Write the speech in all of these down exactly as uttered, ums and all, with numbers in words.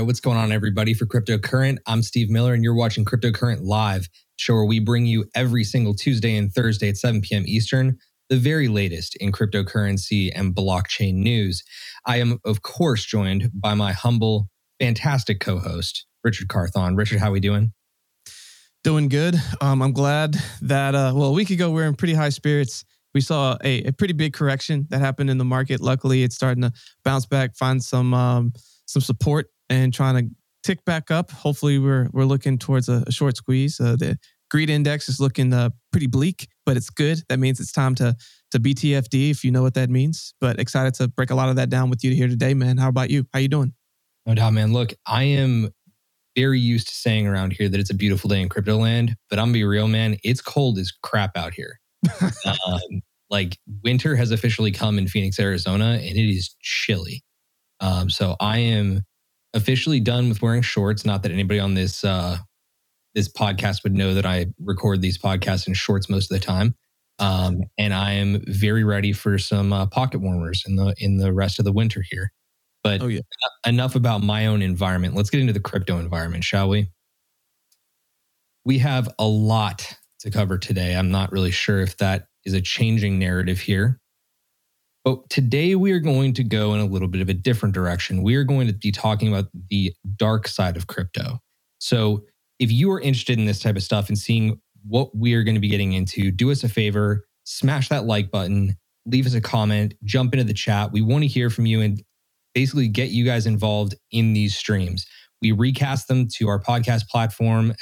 What's going on, everybody? For CryptoCurrent, I'm Steve Miller, and you're watching CryptoCurrent Live, the show where we bring you every single Tuesday and Thursday at seven p.m. Eastern, the very latest in cryptocurrency and blockchain news. I am, of course, joined by my humble, fantastic co-host, Richard Carthon. Richard, how are we doing? Doing good. Um, I'm glad that, uh, well, a week ago, we were in pretty high spirits. We saw a, a pretty big correction that happened in the market. Luckily, it's starting to bounce back, find some um, some support, and trying to tick back up. Hopefully, we're we're looking towards a, a short squeeze. Uh, the greed index is looking uh, pretty bleak, but it's good. That means it's time to to B T F D, if you know what that means. But excited to break a lot of that down with you here today, man. How about you? How you doing? No doubt, man. Look, I am very used to saying around here that it's a beautiful day in crypto land, but I'm gonna be real, man. It's cold as crap out here. um, like winter has officially come in Phoenix, Arizona, and it is chilly. Um, so I am officially done with wearing shorts. Not that anybody on this uh, this podcast would know that I record these podcasts in shorts most of the time. Um, and I am very ready for some uh, pocket warmers in the in the rest of the winter here. But oh, yeah. Enough about my own environment. Let's get into the crypto environment, shall we? We have a lot to cover today. I'm not really sure if that is a changing narrative here. But today we are going to go in a little bit of a different direction. We are going to be talking about the dark side of crypto. So if you are interested in this type of stuff and seeing what we are going to be getting into, do us a favor, smash that like button, leave us a comment, jump into the chat. We want to hear from you and basically get you guys involved in these streams. We recast them to our podcast platform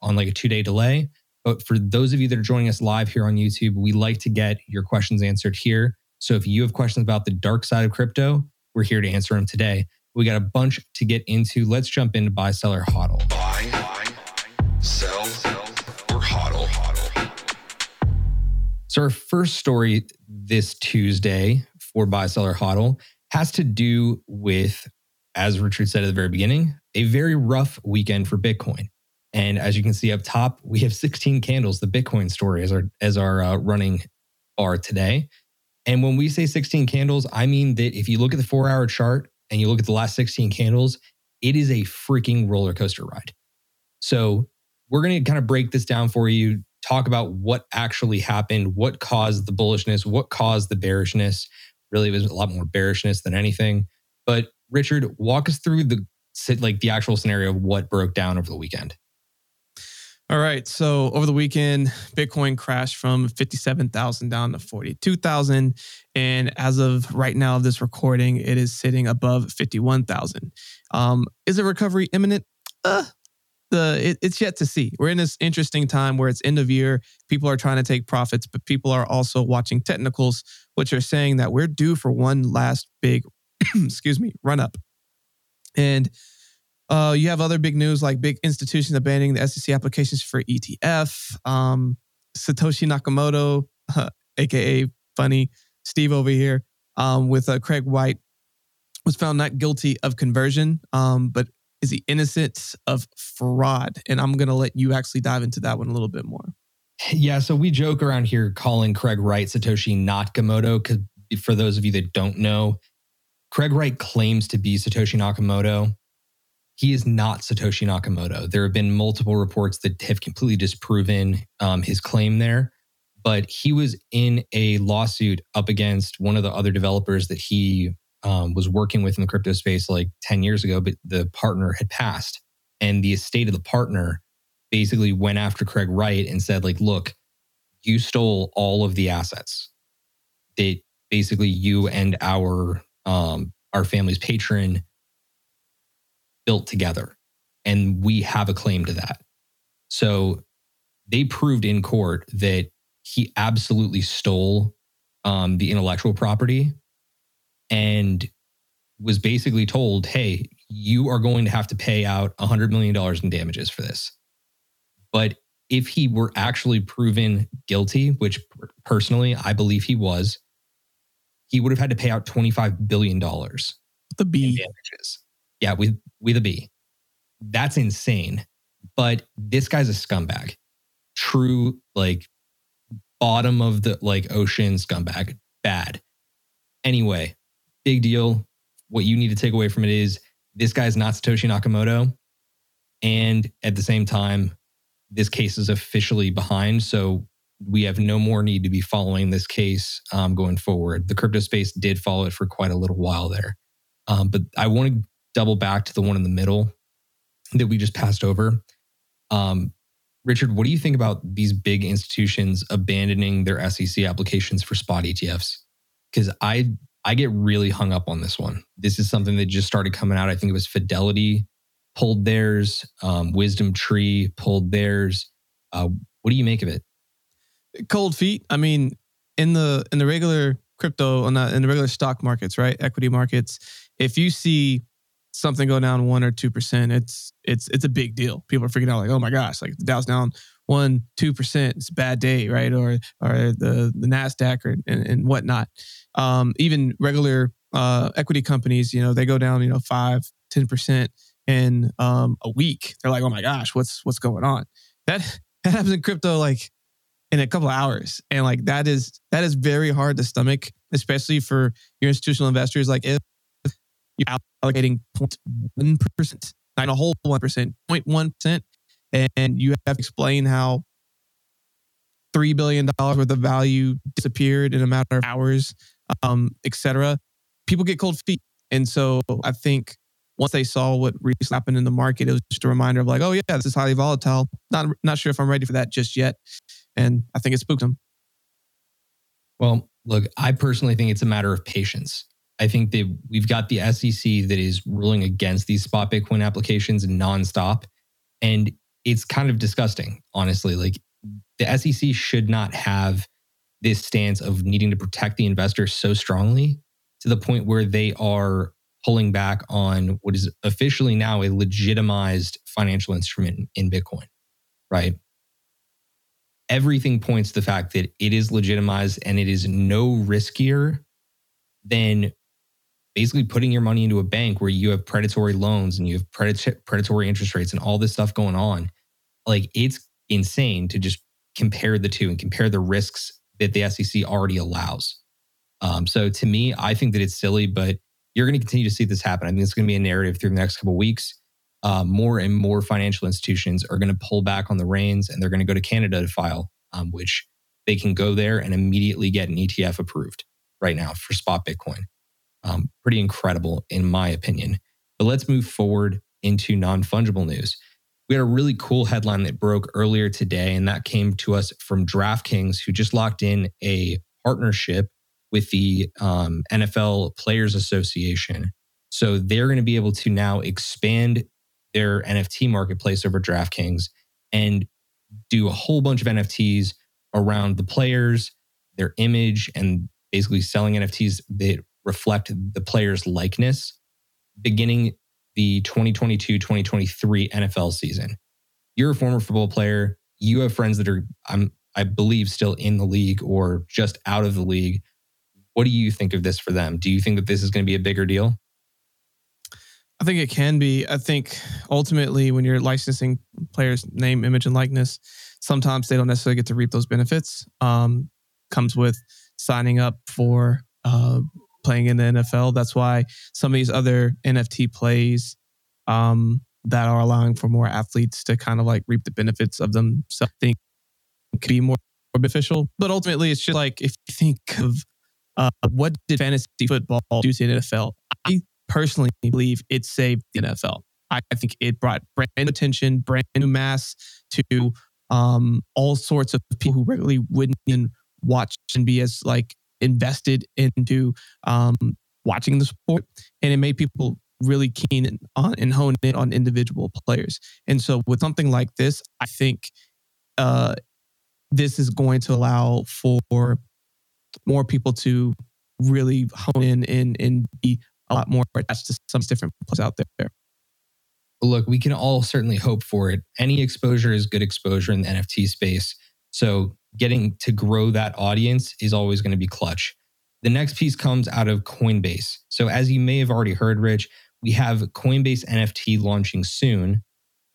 on like a two-day delay. But for those of you that are joining us live here on YouTube, we like to get your questions answered here. So if you have questions about the dark side of crypto, we're here to answer them today. We got a bunch to get into. Let's jump into buy, sell, or hodl. Buy, sell, or hodl. So our first story this Tuesday for buy, sell, or hodl has to do with, as Richard said at the very beginning, a very rough weekend for Bitcoin. And as you can see up top, we have sixteen candles. The Bitcoin story as our as our uh, running bar today. And when we say sixteen candles, I mean that if you look at the four-hour chart and you look at the last sixteen candles, it is a freaking roller coaster ride. So we're going to kind of break this down for you, talk about what actually happened, what caused the bullishness, what caused the bearishness. Really, it was a lot more bearishness than anything. But Richard, walk us through the like the actual scenario of what broke down over the weekend. All right. So over the weekend, Bitcoin crashed from fifty-seven thousand down to forty-two thousand. And as of right now, of this recording, it is sitting above fifty-one thousand. Um, is a recovery imminent? Uh, the it, it's yet to see. We're in this interesting time where it's end of year. People are trying to take profits, but people are also watching technicals, which are saying that we're due for one last big, excuse me, run up. And Uh, you have other big news like big institutions abandoning the S E C applications for E T F. Um, Satoshi Nakamoto, uh, a k a. Funny Steve over here, um, with uh, Craig Wright, was found not guilty of conversion, um, but is the innocence of fraud. And I'm going to let you actually dive into that one a little bit more. Yeah, so we joke around here calling Craig Wright Satoshi Nakamoto, because for those of you that don't know, Craig Wright claims to be Satoshi Nakamoto. He is not Satoshi Nakamoto. There have been multiple reports that have completely disproven um, his claim there. But he was in a lawsuit up against one of the other developers that he um, was working with in the crypto space like ten years ago, but the partner had passed. And the estate of the partner basically went after Craig Wright and said, like, look, you stole all of the assets. They basically, you and our um, our family's patron built together. And we have a claim to that. So they proved in court that he absolutely stole um, the intellectual property and was basically told, hey, you are going to have to pay out one hundred million dollars in damages for this. But if he were actually proven guilty, which personally I believe he was, he would have had to pay out twenty-five billion dollars. The B. Damages. Yeah, with, with a B. That's insane. But this guy's a scumbag. True, like, bottom of the like ocean scumbag. Bad. Anyway, big deal. What you need to take away from it is this guy's not Satoshi Nakamoto. And at the same time, this case is officially behind. So we have no more need to be following this case um, going forward. The crypto space did follow it for quite a little while there. Um, but I want to double back to the one in the middle that we just passed over. Um, Richard, what do you think about these big institutions abandoning their S E C applications for spot E T Fs? Because I I get really hung up on this one. This is something that just started coming out. I think it was Fidelity pulled theirs, um, Wisdom Tree pulled theirs. Uh, what do you make of it? Cold feet. I mean, in the in the regular crypto, in the regular stock markets, right? Equity markets. If you see something go down one or two percent, it's it's it's a big deal. People are freaking out, like, oh my gosh, like the Dow's down one, two percent, it's a bad day, right? Or or the, the NASDAQ or and, and whatnot. Um, even regular uh, equity companies, you know, they go down, you know, five, ten percent in um, a week. They're like, oh my gosh, what's what's going on? That that happens in crypto like in a couple of hours. And like that is that is very hard to stomach, especially for your institutional investors. Like if you're allocating zero point one percent, not a whole one percent, zero point one percent, and you have to explain how three billion dollars worth of value disappeared in a matter of hours, um, et cetera. People get cold feet. And so I think once they saw what recently happened in the market, it was just a reminder of like, oh yeah, this is highly volatile. Not not sure if I'm ready for that just yet. And I think it spooked them. Well, look, I personally think it's a matter of patience. I think that we've got the S E C that is ruling against these spot Bitcoin applications nonstop. And it's kind of disgusting, honestly. Like the S E C should not have this stance of needing to protect the investor so strongly to the point where they are pulling back on what is officially now a legitimized financial instrument in Bitcoin, right? Everything points to the fact that it is legitimized and it is no riskier than basically putting your money into a bank where you have predatory loans and you have predat- predatory interest rates and all this stuff going on. Like, it's insane to just compare the two and compare the risks that the S E C already allows. Um, so to me, I think that it's silly, but you're going to continue to see this happen. I think it's going to be a narrative through the next couple of weeks. Uh, more and more financial institutions are going to pull back on the reins and they're going to go to Canada to file, um, which they can go there and immediately get an E T F approved right now for spot Bitcoin. Um, pretty incredible in my opinion. But let's move forward into non-fungible news. We had a really cool headline that broke earlier today, and that came to us from DraftKings, who just locked in a partnership with the um, N F L Players Association. So they're going to be able to now expand their N F T marketplace over DraftKings and do a whole bunch of N F Ts around the players, their image, and basically selling N F Ts that reflect the player's likeness beginning the twenty twenty-two twenty twenty-three N F L season. You're a former football player. You have friends that are, I'm, I believe, still in the league or just out of the league. What do you think of this for them? Do you think that this is going to be a bigger deal? I think it can be. I think ultimately when you're licensing players' name, image, and likeness, sometimes they don't necessarily get to reap those benefits. Um, comes with signing up for uh, playing in the N F L. That's why some of these other N F T plays um, that are allowing for more athletes to kind of like reap the benefits of them. So I think it could be more beneficial. But ultimately, it's just like, if you think of uh, what did fantasy football do to the N F L? I personally believe it saved the N F L. I think it brought brand new attention, brand new mass to um, all sorts of people who regularly wouldn't even watch and be as like invested into um, watching the sport. And it made people really keen on and hone in on individual players. And so with something like this, I think uh, this is going to allow for more people to really hone in and, and be a lot more attached to some different players out there. Look, we can all certainly hope for it. Any exposure is good exposure in the N F T space. So getting to grow that audience is always going to be clutch. The next piece comes out of Coinbase. So as you may have already heard, Rich, we have Coinbase N F T launching soon.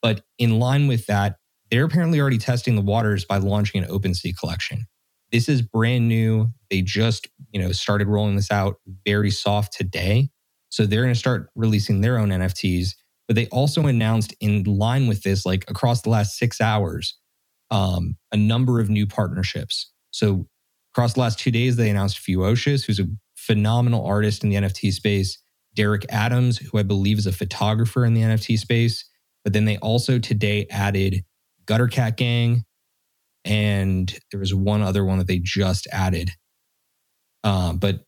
But in line with that, they're apparently already testing the waters by launching an OpenSea collection. This is brand new. They just, you know, started rolling this out very soft today. So they're going to start releasing their own N F Ts. But they also announced in line with this, like across the last six hours, um, a number of new partnerships. So across the last two days, they announced Fuocious, who's a phenomenal artist in the N F T space. Derek Adams, who I believe is a photographer in the N F T space. But then they also today added Gutter Cat Gang. And there was one other one that they just added. Um, but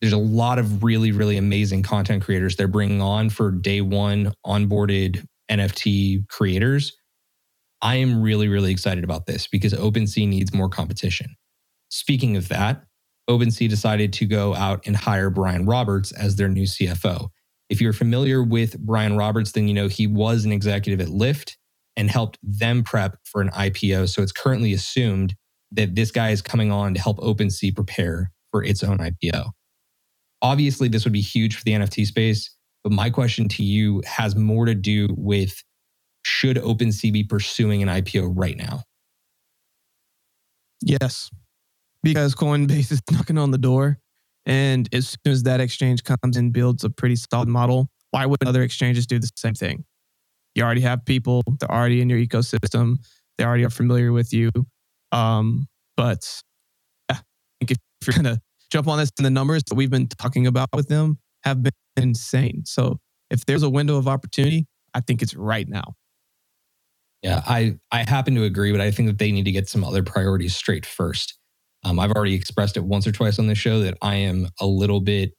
there's a lot of really, really amazing content creators they're bringing on for day one onboarded N F T creators. I am really, really excited about this because OpenSea needs more competition. Speaking of that, OpenSea decided to go out and hire Brian Roberts as their new C F O. If you're familiar with Brian Roberts, then you know he was an executive at Lyft and helped them prep for an I P O. So it's currently assumed that this guy is coming on to help OpenSea prepare for its own I P O. Obviously, this would be huge for the N F T space, but my question to you has more to do with, should OpenSea be pursuing an I P O right now? Yes, because Coinbase is knocking on the door. And as soon as that exchange comes and builds a pretty solid model, why wouldn't other exchanges do the same thing? You already have people, they're already in your ecosystem, they already are familiar with you. Um, but yeah, I think if, if you're going to jump on this, and the numbers that we've been talking about with them have been insane. So if there's a window of opportunity, I think it's right now. Yeah, I, I happen to agree, but I think that they need to get some other priorities straight first. Um, I've already expressed it once or twice on this show that I am a little bit,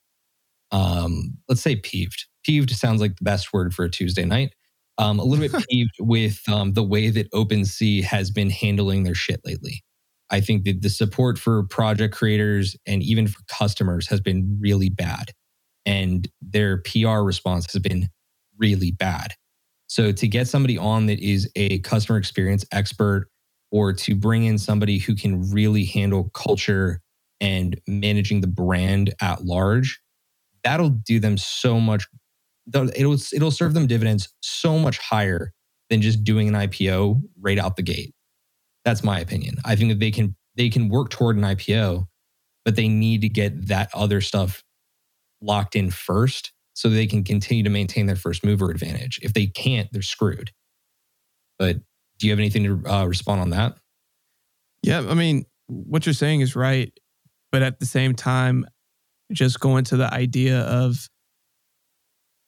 um, let's say peeved. Peeved sounds like the best word for a Tuesday night. Um, a little bit peeved with um, the way that OpenSea has been handling their shit lately. I think that the support for project creators and even for customers has been really bad. And their P R response has been really bad. So to get somebody on that is a customer experience expert, or to bring in somebody who can really handle culture and managing the brand at large, that'll do them so much. It'll, it'll serve them dividends so much higher than just doing an I P O right out the gate. That's my opinion. I think that they can they can work toward an I P O, but they need to get that other stuff locked in first so they can continue to maintain their first mover advantage. If they can't, they're screwed. But do you have anything to uh, respond on that? Yeah, I mean, what you're saying is right. But at the same time, just going to the idea of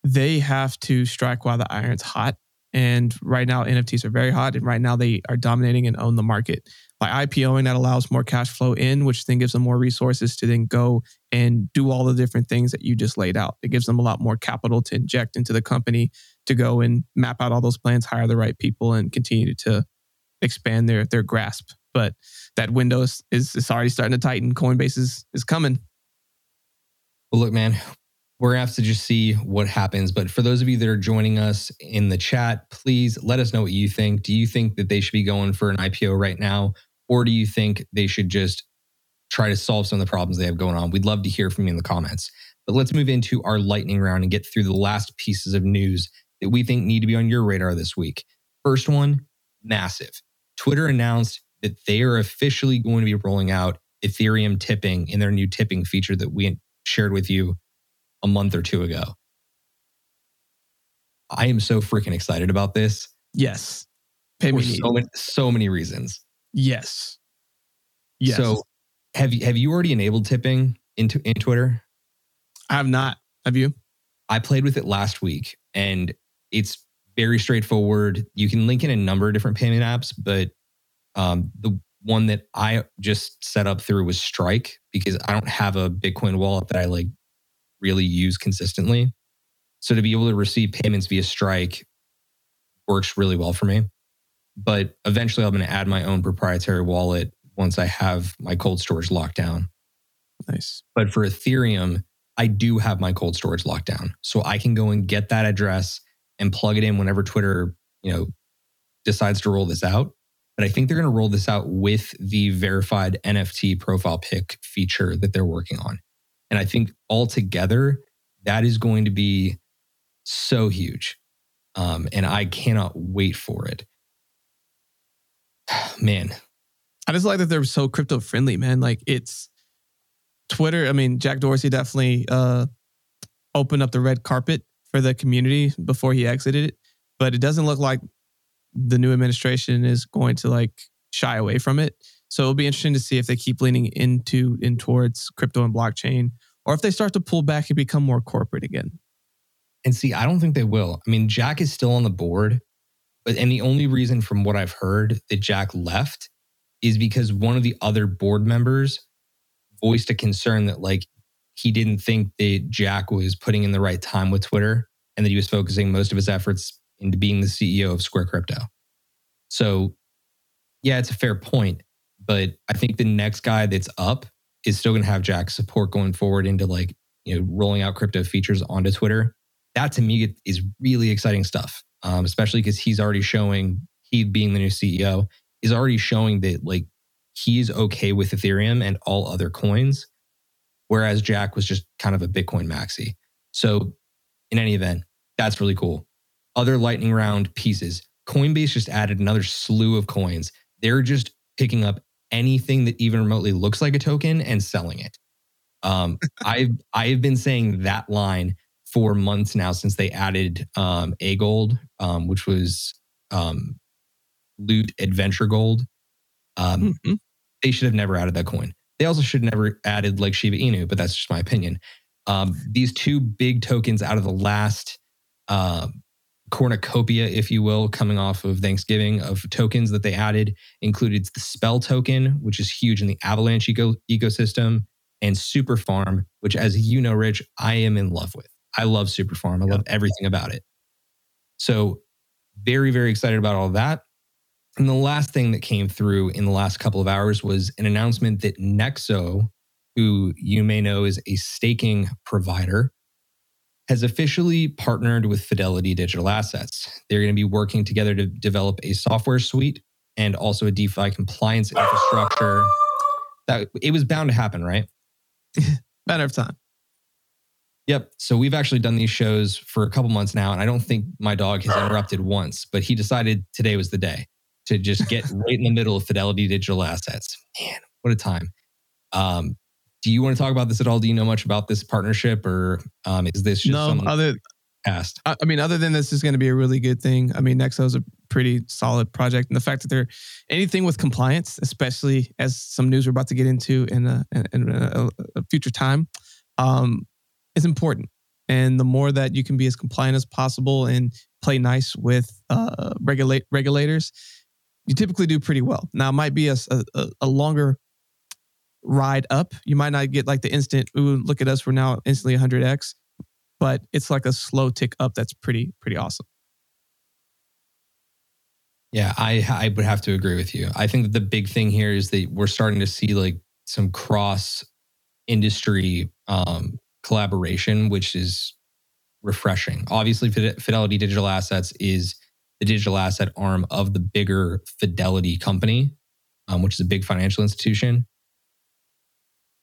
they have to strike while the iron's hot. And right now, N F Ts are very hot. And right now, they are dominating and own the market. By IPOing, that allows more cash flow in, which then gives them more resources to then go and do all the different things that you just laid out. It gives them a lot more capital to inject into the company to go and map out all those plans, hire the right people, and continue to expand their their grasp. But that window is, is, is already starting to tighten. Coinbase is, is coming. Well, look, man. We're going to have to just see what happens. But for those of you that are joining us in the chat, please let us know what you think. Do you think that they should be going for an I P O right now? Or do you think they should just try to solve some of the problems they have going on? We'd love to hear from you in the comments. But let's move into our lightning round and get through the last pieces of news that we think need to be on your radar this week. First one, massive. Twitter announced that they are officially going to be rolling out Ethereum tipping in their new tipping feature that we shared with you a month or two ago. I am so freaking excited about this. Yes. Pay me. So many, so many reasons. Yes. Yes. So have you, have you already enabled tipping into in Twitter? I have not. Have you? I played with it last week and it's very straightforward. You can link in a number of different payment apps, but um, the one that I just set up through was Strike because I don't have a Bitcoin wallet that I like really use consistently. So to be able to receive payments via Strike works really well for me. But eventually I'm going to add my own proprietary wallet once I have my cold storage locked down. Nice. But for Ethereum, I do have my cold storage locked down. So I can go and get that address and plug it in whenever Twitter, you know, decides to roll this out. But I think they're going to roll this out with the verified N F T profile pic feature that they're working on. And I think altogether, that is going to be so huge. Um, and I cannot wait for it. Man. I just like that they're so crypto friendly, man. Like it's Twitter. I mean, Jack Dorsey definitely uh, opened up the red carpet for the community before he exited it. But it doesn't look like the new administration is going to like shy away from it. So it'll be interesting to see if they keep leaning into in towards crypto and blockchain, or if they start to pull back and become more corporate again. And see, I don't think they will. I mean, Jack is still on the board, but and the only reason from what I've heard that Jack left is because one of the other board members voiced a concern that like he didn't think that Jack was putting in the right time with Twitter and that he was focusing most of his efforts into being the C E O of Square Crypto. So yeah, it's a fair point, but I think the next guy that's up is still going to have Jack's support going forward into like, you know, rolling out crypto features onto Twitter. That to me is really exciting stuff, um, especially because he's already showing, he being the new C E O, is already showing that like he's okay with Ethereum and all other coins, whereas Jack was just kind of a Bitcoin maxi. So in any event, that's really cool. Other lightning round pieces. Coinbase just added another slew of coins. They're just picking up anything that even remotely looks like a token and selling it. Um, I've I've been saying that line for months now since they added um, A Gold, um, which was um, Loot Adventure Gold. Um, mm-hmm. They should have never added that coin. They also should have never added like Shiba Inu, but that's just my opinion. Um, these two big tokens out of the last uh, cornucopia, if you will, coming off of Thanksgiving of tokens that they added included the Spell token, which is huge in the Avalanche eco- ecosystem, and Super Farm, which, as you know, Rich, I am in love with. I love Super Farm. I love everything about it. So very, very excited about all that. And the last thing that came through in the last couple of hours was an announcement that Nexo, who you may know is a staking provider, has officially partnered with Fidelity Digital Assets. They're going to be working together to develop a software suite and also a DeFi compliance infrastructure. That it was bound to happen, right? Matter of time. Yep. So we've actually done these shows for a couple months now, and I don't think my dog has interrupted once, but he decided today was the day to just get right in the middle of Fidelity Digital Assets. Man, what a time. Um, do you want to talk about this at all? Do you know much about this partnership, or um, is this just no, something other, past? I mean, other than this is going to be a really good thing. I mean, Nexo is a pretty solid project. And the fact that they're anything with compliance, especially as some news we're about to get into in a, in a, a future time, um, is important. And the more that you can be as compliant as possible and play nice with uh, regulate regulators, you typically do pretty well. Now, it might be a, a, a longer ride up. You might not get like the instant, ooh, look at us, we're now instantly one hundred x, but it's like a slow tick up that's pretty, pretty awesome. Yeah, I, I would have to agree with you. I think that the big thing here is that we're starting to see like some cross-industry um, collaboration, which is refreshing. Obviously, Fidelity Digital Assets is the digital asset arm of the bigger Fidelity company, um, which is a big financial institution.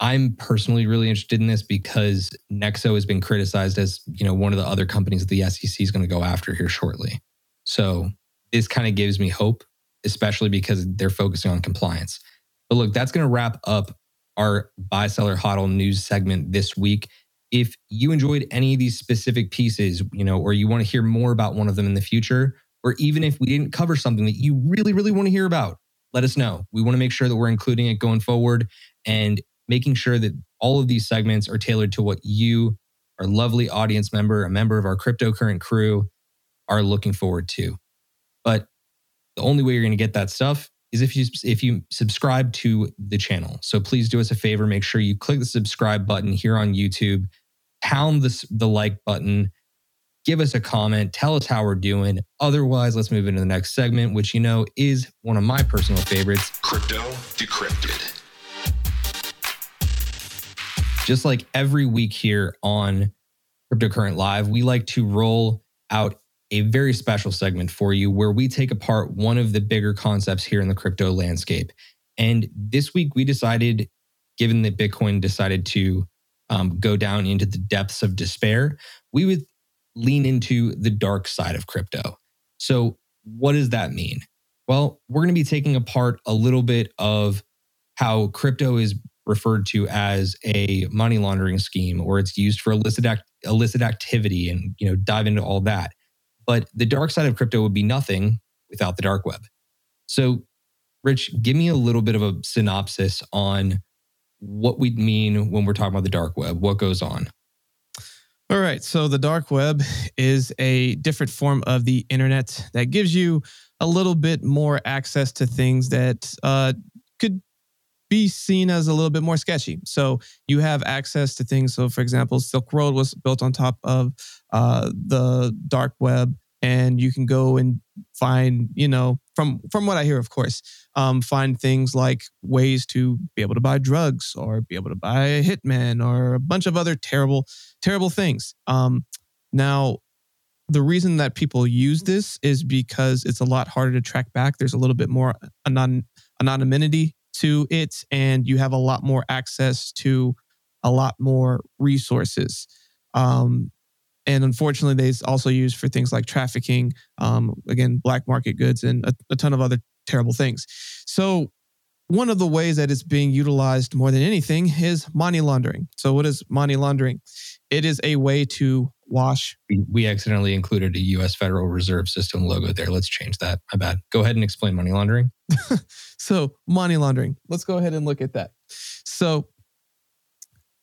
I'm personally really interested in this because Nexo has been criticized as, you know, one of the other companies that the S E C is going to go after here shortly. So this kind of gives me hope, especially because they're focusing on compliance. But look, that's going to wrap up our buy, seller, hodl news segment this week. If you enjoyed any of these specific pieces, you know, or you want to hear more about one of them in the future, or even if we didn't cover something that you really, really want to hear about, let us know. We want to make sure that we're including it going forward and making sure that all of these segments are tailored to what you, our lovely audience member, a member of our cryptocurrency crew, are looking forward to. But the only way you're going to get that stuff is if you if you subscribe to the channel. So please do us a favor. Make sure you click the subscribe button here on YouTube. Pound the, the like button. Give us a comment. Tell us how we're doing. Otherwise, let's move into the next segment, which you know is one of my personal favorites. Crypto Decrypted. Just like every week here on Cryptocurrent Live, we like to roll out a very special segment for you where we take apart one of the bigger concepts here in the crypto landscape. And this week we decided, given that Bitcoin decided to um, go down into the depths of despair, we would lean into the dark side of crypto. So what does that mean? Well, we're going to be taking apart a little bit of how crypto is referred to as a money laundering scheme, or it's used for illicit act, illicit activity, and you know, dive into all that. But the dark side of crypto would be nothing without the dark web. So, Rich, give me a little bit of a synopsis on what we mean when we're talking about the dark web. What goes on? All right. So the dark web is a different form of the internet that gives you a little bit more access to things that uh, could be seen as a little bit more sketchy. So you have access to things. So for example, Silk Road was built on top of uh, the dark web, and you can go and find, you know, from, from what I hear, of course, um, find things like ways to be able to buy drugs or be able to buy a hitman or a bunch of other terrible, terrible things. Um, now, the reason that people use this is because it's a lot harder to track back. There's a little bit more anon- anonymity to it, and you have a lot more access to a lot more resources. Um, and unfortunately, they also used for things like trafficking, um, again, black market goods, and a, a ton of other terrible things. So one of the ways that it's being utilized more than anything is money laundering. So what is money laundering? It is a way to wash. We accidentally included a U S Federal Reserve System logo there. Let's change that. My bad. Go ahead and explain money laundering. So money laundering. Let's go ahead and look at that. So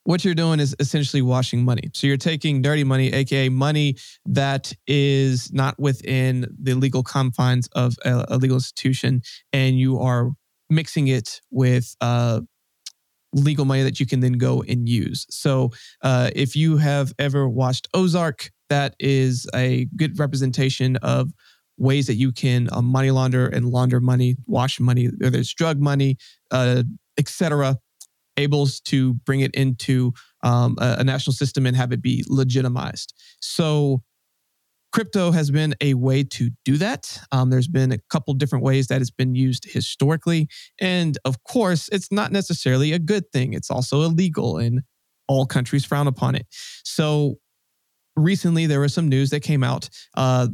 what you're doing is essentially washing money. So you're taking dirty money, aka money that is not within the legal confines of a, a legal institution, and you are mixing it with uh, legal money that you can then go and use. So uh, if you have ever watched Ozark, that is a good representation of ways that you can uh, money launder and launder money, wash money, whether it's drug money, uh, et cetera, able to bring it into um, a, a national system and have it be legitimized. So crypto has been a way to do that. Um, there's been a couple different ways that it's been used historically. And of course, it's not necessarily a good thing. It's also illegal, and all countries frown upon it. So recently, there was some news that came out uh,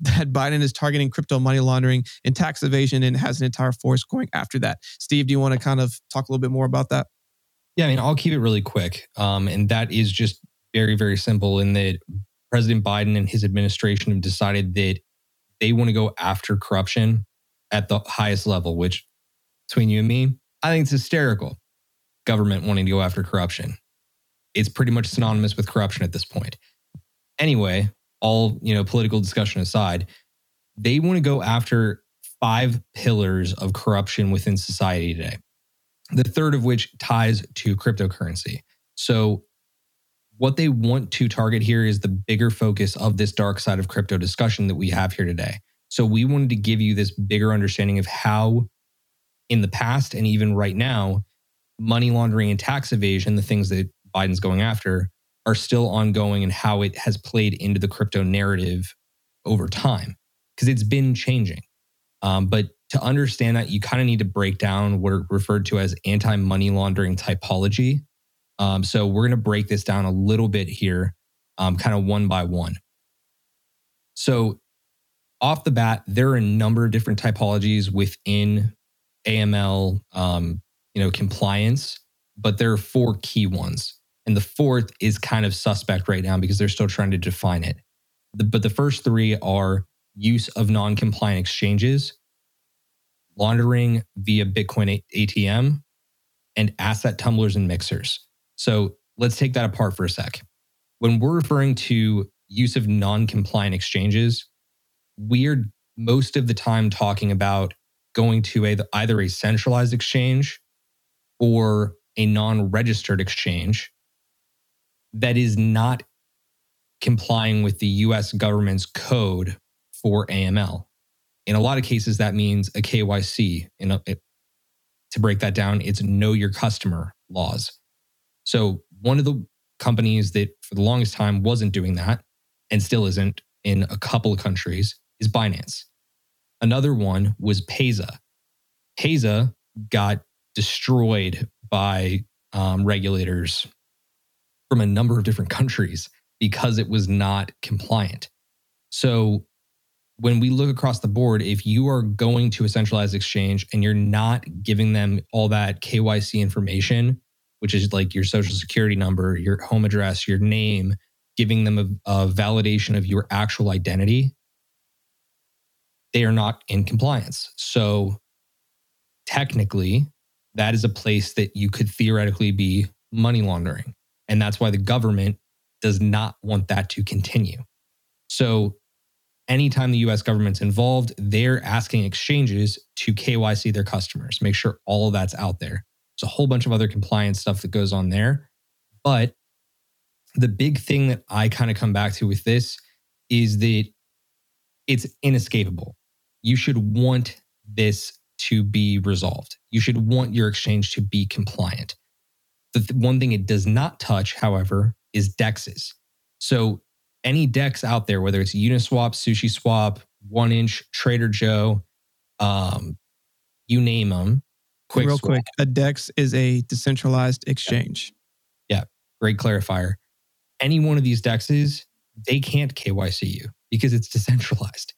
that Biden is targeting crypto money laundering and tax evasion, and has an entire force going after that. Steve, do you want to kind of talk a little bit more about that? Yeah, I mean, I'll keep it really quick. Um, and that is just very, very simple in that President Biden and his administration have decided that they want to go after corruption at the highest level, which, between you and me, I think it's hysterical. Government wanting to go after corruption. It's pretty much synonymous with corruption at this point. Anyway, all, you know, political discussion aside, they want to go after five pillars of corruption within society today, the third of which ties to cryptocurrency. So what they want to target here is the bigger focus of this dark side of crypto discussion that we have here today. So we wanted to give you this bigger understanding of how in the past and even right now, money laundering and tax evasion, the things that Biden's going after, are still ongoing, and how it has played into the crypto narrative over time, because it's been changing. Um, but to understand that, you kind of need to break down what are referred to as anti-money laundering typology. Um, so we're going to break this down a little bit here, um, kind of one by one. So off the bat, there are a number of different typologies within A M L, um, you know, compliance, but there are four key ones. And the fourth is kind of suspect right now because they're still trying to define it. The, but the first three are use of non-compliant exchanges, laundering via Bitcoin A T M, and asset tumblers and mixers. So let's take that apart for a sec. When we're referring to use of non-compliant exchanges, we're most of the time talking about going to a, either a centralized exchange or a non-registered exchange that is not complying with the U S government's code for A M L. In a lot of cases, that means a K Y C. In a, it, to break that down, it's know your customer laws. So one of the companies that for the longest time wasn't doing that and still isn't in a couple of countries is Binance. Another one was Payza. Payza got destroyed by um, regulators from a number of different countries because it was not compliant. So when we look across the board, if you are going to a centralized exchange and you're not giving them all that K Y C information, which is like your social security number, your home address, your name, giving them a, a validation of your actual identity, they are not in compliance. So technically, that is a place that you could theoretically be money laundering. And that's why the government does not want that to continue. So anytime the U S government's involved, they're asking exchanges to K Y C their customers, make sure all of that's out there. There's a whole bunch of other compliance stuff that goes on there. But the big thing that I kind of come back to with this is that it's inescapable. You should want this to be resolved. You should want your exchange to be compliant. The th- one thing it does not touch, however, is D E Xs. So any D E X out there, whether it's Uniswap, SushiSwap, one inch, Trader Joe, um, you name them. Quick Real swap. quick, a D E X is a decentralized exchange. Yeah. yeah, great clarifier. Any one of these D E Xs, they can't K Y C you because it's decentralized.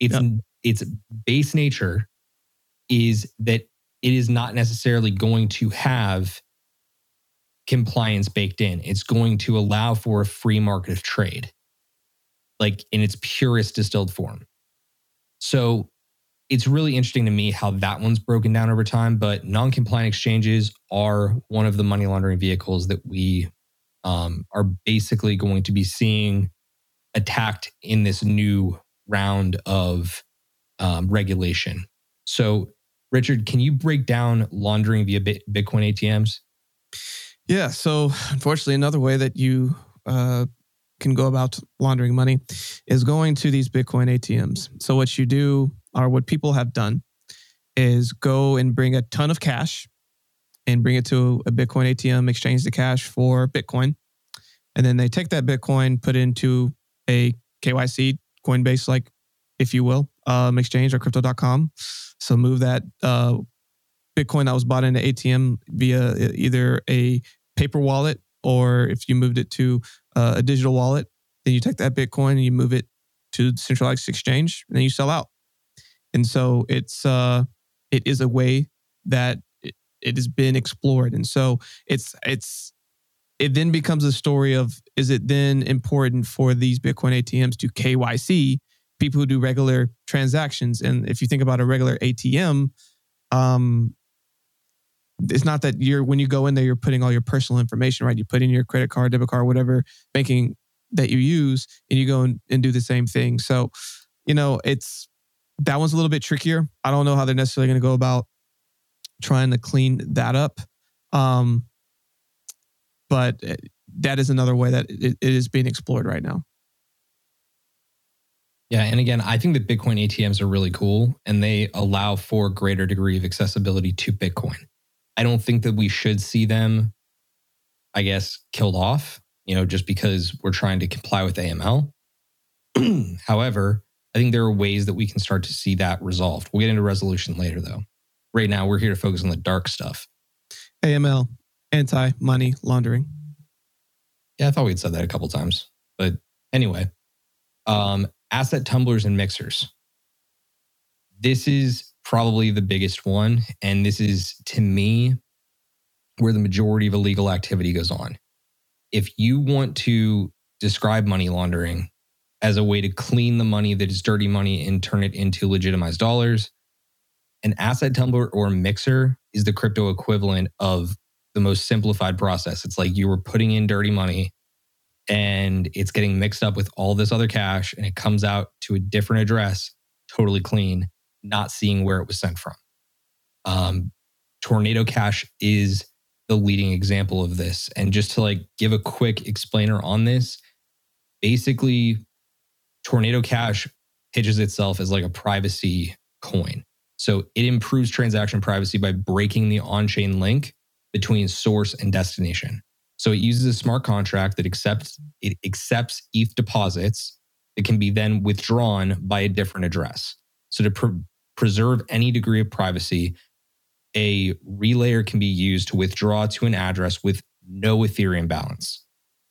It's yep. Its base nature is that it is not necessarily going to have compliance baked in. It's going to allow for a free market of trade, like in its purest distilled form. So it's really interesting to me how that one's broken down over time, but non-compliant exchanges are one of the money laundering vehicles that we um, are basically going to be seeing attacked in this new round of um, regulation. So Richard, can you break down laundering via Bitcoin A T Ms? Yeah. So unfortunately, another way that you uh, can go about laundering money is going to these Bitcoin A T Ms. So what you do, or what people have done, is go and bring a ton of cash and bring it to a Bitcoin A T M, exchange the cash for Bitcoin. And then they take that Bitcoin, put into a K Y C, Coinbase, like, if you will, um, exchange or crypto dot com. So move that uh, Bitcoin that was bought into A T M via either a paper wallet, or if you moved it to uh, a digital wallet, then you take that Bitcoin and you move it to the centralized exchange and then you sell out. And so it's uh, it is a way that it, it has been explored. And so it's it's it then becomes a story of, is it then important for these Bitcoin A T Ms to K Y C people who do regular transactions? And if you think about a regular A T M, um, it's not that you're when you go in there, you're putting all your personal information, right? You put in your credit card, debit card, whatever banking that you use, and you go in, and do the same thing. So, you know, it's that one's a little bit trickier. I don't know how they're necessarily going to go about trying to clean that up. Um, but that is another way that it, it is being explored right now. Yeah. And again, I think that Bitcoin A T Ms are really cool and they allow for a greater degree of accessibility to Bitcoin. I don't think that we should see them, I guess, killed off, you know, just because we're trying to comply with A M L. However, I think there are ways that we can start to see that resolved. We'll get into resolution later, though. Right now, we're here to focus on the dark stuff. A M L, anti-money laundering. Yeah, I thought we'd said that a couple times. But anyway, um, asset tumblers and mixers. This is probably the biggest one. And this is, to me, where the majority of illegal activity goes on. if you want to describe money laundering as a way to clean the money that is dirty money and turn it into legitimized dollars, an asset tumbler or mixer is the crypto equivalent of the most simplified process. It's like you were putting in dirty money and it's getting mixed up with all this other cash and it comes out to a different address, totally clean, not seeing where it was sent from. Um, Tornado Cash is the leading example of this. And just to like give a quick explainer on this, basically Tornado Cash pitches itself as like a privacy coin. So it improves transaction privacy by breaking the on-chain link between source and destination. So it uses a smart contract that accepts it accepts E T H deposits that can be then withdrawn by a different address. So to pre- preserve any degree of privacy, a relayer can be used to withdraw to an address with no Ethereum balance.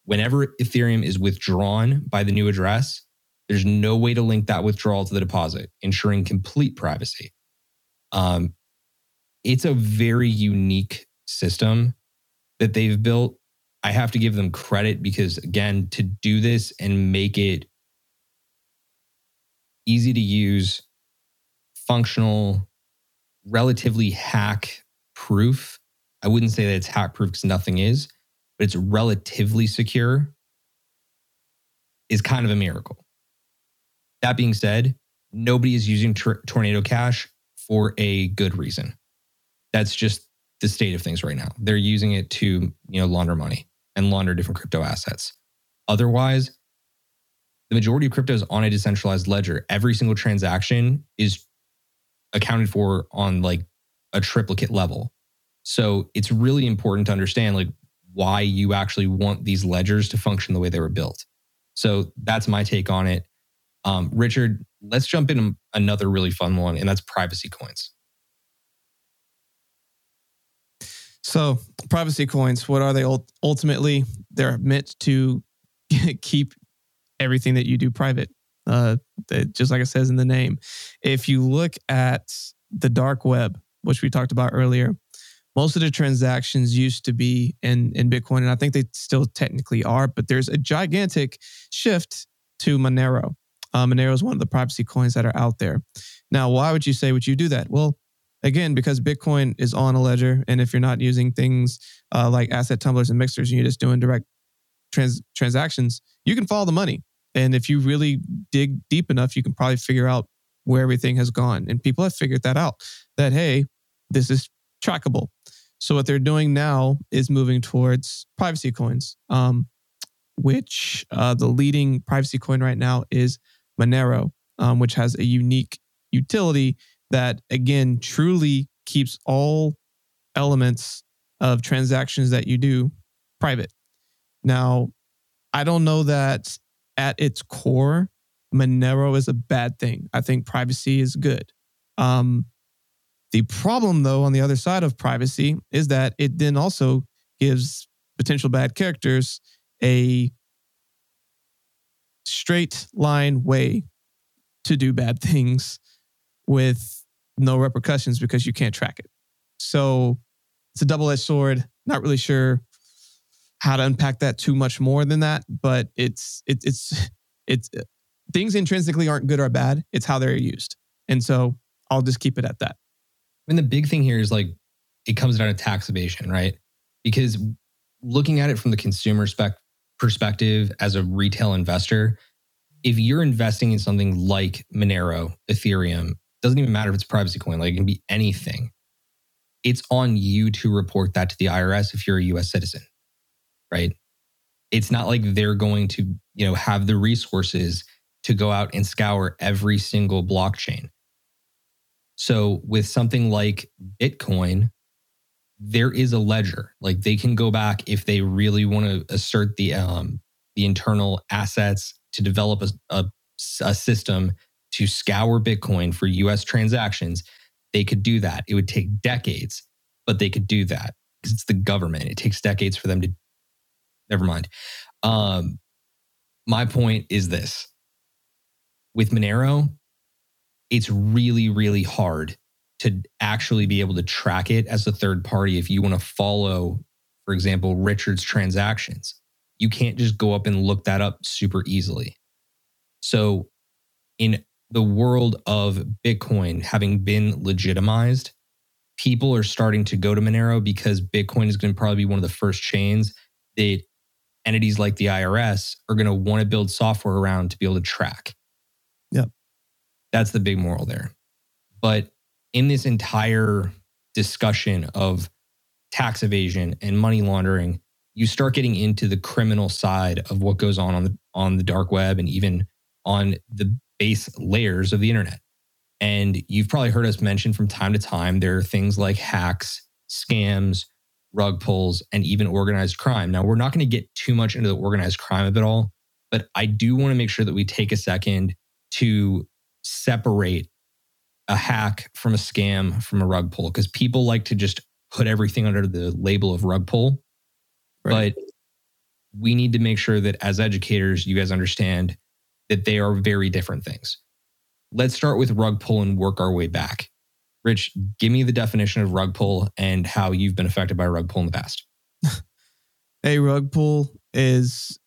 Whenever Ethereum is withdrawn by the new address, there's no way to link that withdrawal to the deposit, ensuring complete privacy. Um, it's a very unique system that they've built. I have to give them credit because, again, to do this and make it easy to use, functional, relatively hack-proof. I wouldn't say that it's hack-proof because nothing is, but it's relatively secure, is kind of a miracle. That being said, nobody is using Tor- Tornado Cash for a good reason. That's just the state of things right now. They're using it to, you know, launder money and launder different crypto assets. Otherwise, the majority of crypto is on a decentralized ledger. Every single transaction is accounted for on like a triplicate level. So it's really important to understand like why you actually want these ledgers to function the way they were built. So that's my take on it. Um, Richard, let's jump into another really fun one, and that's privacy coins. So privacy coins, what are they? Ultimately, they're meant to keep everything that you do private, uh, just like it says in the name. If you look at the dark web, which we talked about earlier, most of the transactions used to be in, in Bitcoin, and I think they still technically are, but there's a gigantic shift to Monero. Uh, Monero is one of the privacy coins that are out there. Now, why would you say would you do that? Well, again, because Bitcoin is on a ledger, and if you're not using things uh, like asset tumblers and mixers, and you're just doing direct trans- transactions, you can follow the money. And if you really dig deep enough, you can probably figure out where everything has gone. And people have figured that out, that, hey, this is trackable. So what they're doing now is moving towards privacy coins, um, which uh, the leading privacy coin right now is Monero, um, which has a unique utility that, again, truly keeps all elements of transactions that you do private. Now, I don't know that at its core, Monero is a bad thing. I think privacy is good. Um, the problem, though, on the other side of privacy is that it then also gives potential bad characters a straight line way to do bad things with no repercussions because you can't track it. So it's a double-edged sword. Not really sure how to unpack that too much more than that, but it's it, it's it's things intrinsically aren't good or bad. It's how they're used. And so I'll just keep it at that. And the big thing here is like it comes down to tax evasion, right? Because looking at it from the consumer spec perspective as a retail investor, if you're investing in something like Monero, Ethereum, doesn't even matter if it's a privacy coin, like it can be anything. It's on you to report that to the I R S if you're a U S citizen, right? It's not like they're going to, you know, have the resources to go out and scour every single blockchain. So with something like Bitcoin, there is a ledger. Like they can go back if they really want to assert the um, the internal assets to develop a, a, a system to scour Bitcoin for U S transactions. They could do that. It would take decades, but they could do that because it's the government. It takes decades for them to... Never mind. Um, my point is this. With Monero, it's really, really hard to actually be able to track it as a third party if you want to follow, for example, Richard's transactions. You can't just go up and look that up super easily. So in the world of Bitcoin having been legitimized, people are starting to go to Monero because Bitcoin is going to probably be one of the first chains that entities like the I R S are going to want to build software around to be able to track. Yeah. That's the big moral there. But in this entire discussion of tax evasion and money laundering, you start getting into the criminal side of what goes on on the, on the dark web and even on the base layers of the internet. And you've probably heard us mention from time to time, there are things like hacks, scams, rug pulls, and even organized crime. Now, we're not going to get too much into the organized crime of it all, but I do want to make sure that we take a second to separate a hack from a scam from a rug pull, because people like to just put everything under the label of rug pull. Right. But we need to make sure that as educators, you guys understand that they are very different things. Let's start with rug pull and work our way back. Rich, give me the definition of rug pull and how you've been affected by rug pull in the past. A rug pull is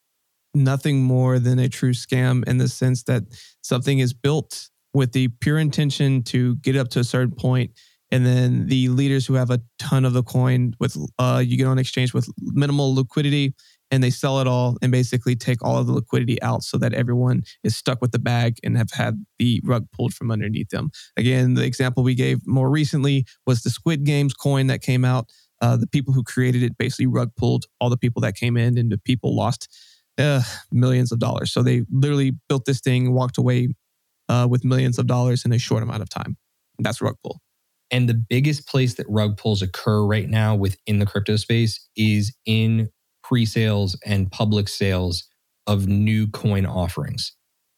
nothing more than a true scam in the sense that something is built with the pure intention to get up to a certain point, and then the leaders who have a ton of the coin with uh, you get on exchange with minimal liquidity, and they sell it all and basically take all of the liquidity out so that everyone is stuck with the bag and have had the rug pulled from underneath them. Again, the example we gave more recently was the Squid Games coin that came out. Uh, the people who created it basically rug pulled all the people that came in, and the people lost uh, millions of dollars. So they literally built this thing, walked away uh, with millions of dollars in a short amount of time. That's rug pull. And the biggest place that rug pulls occur right now within the crypto space is in pre-sales and public sales of new coin offerings.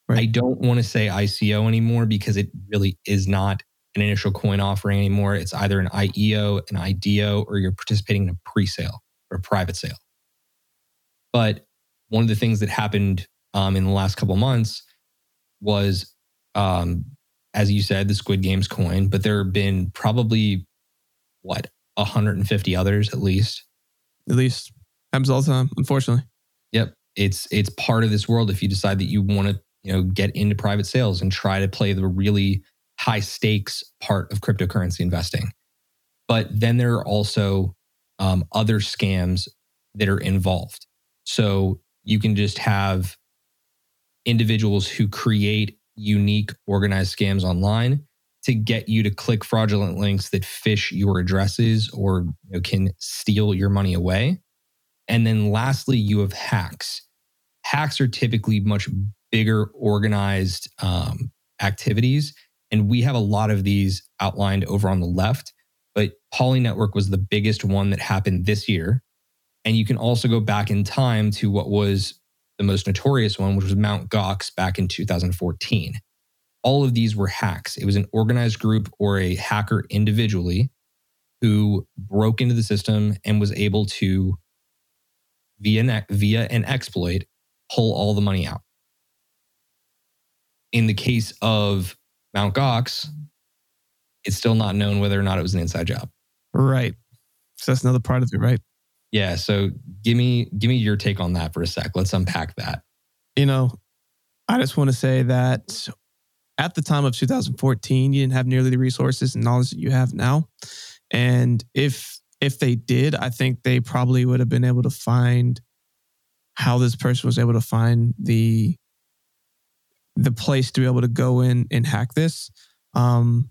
Right. I don't want to say I C O anymore because it really is not an initial coin offering anymore. It's either an I E O, an I D O, or you're participating in a pre-sale or a private sale. But one of the things that happened um, in the last couple months was, um, as you said, the Squid Games coin, but there have been probably, what, one hundred fifty others at least? At least. Happens all the time, unfortunately. Yep. It's it's part of this world if you decide that you want to, you know, get into private sales and try to play the really high stakes part of cryptocurrency investing. But then there are also um, other scams that are involved. So you can just have individuals who create unique organized scams online to get you to click fraudulent links that fish your addresses or, you know, can steal your money away. And then lastly, you have hacks. Hacks are typically much bigger organized um, activities. And we have a lot of these outlined over on the left. But Poly Network was the biggest one that happened this year. And you can also go back in time to what was the most notorious one, which was Mount Gox back in two thousand fourteen. All of these were hacks. It was an organized group or a hacker individually who broke into the system and was able to, Via, via an exploit, pull all the money out. In the case of Mount. Gox, it's still not known whether or not it was an inside job. Right. So that's another part of it, right? Yeah. So give me give me your take on that for a sec. Let's unpack that. You know, I just want to say that at the time of two thousand fourteen, you didn't have nearly the resources and knowledge that you have now. And if If they did, I think they probably would have been able to find how this person was able to find the the place to be able to go in and hack this. Um,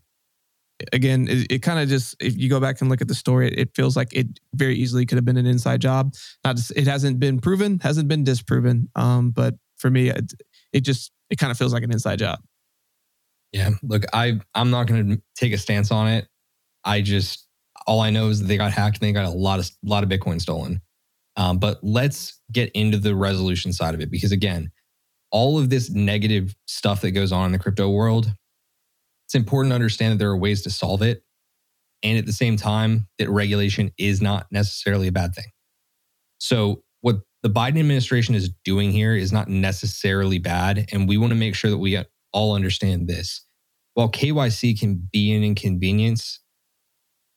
again, it, it kind of just, if you go back and look at the story, it, it feels like it very easily could have been an inside job. Not just, it hasn't been proven, hasn't been disproven. Um, but for me, it, it just, it kind of feels like an inside job. Yeah, look, I, I'm not going to take a stance on it. I just... All I know is that they got hacked and they got a lot of lot of Bitcoin stolen. Um, but let's get into the resolution side of it. Because again, all of this negative stuff that goes on in the crypto world, it's important to understand that there are ways to solve it. And at the same time, that regulation is not necessarily a bad thing. So what the Biden administration is doing here is not necessarily bad. And we want to make sure that we all understand this. While K Y C can be an inconvenience,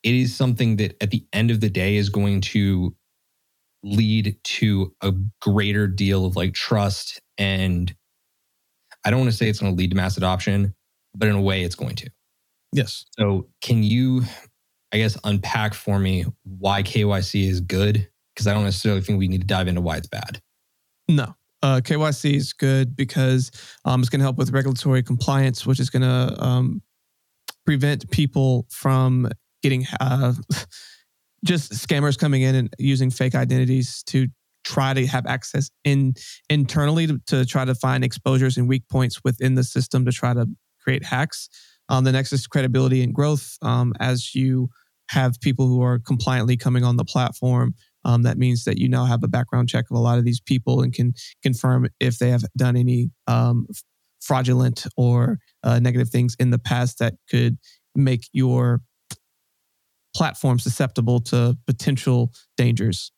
it is something that at the end of the day is going to lead to a greater deal of like trust. And I don't want to say it's going to lead to mass adoption, but in a way it's going to. Yes. So can you, I guess, unpack for me why K Y C is good? Because I don't necessarily think we need to dive into why it's bad. No. Uh, K Y C is good because um, it's going to help with regulatory compliance, which is going to um, prevent people from getting uh, just scammers coming in and using fake identities to try to have access in internally to, to try to find exposures and weak points within the system to try to create hacks. Um, the next is credibility and growth. Um, as you have people who are compliantly coming on the platform, um, that means that you now have a background check of a lot of these people and can confirm if they have done any um, fraudulent or uh, negative things in the past that could make your platform susceptible to potential dangers.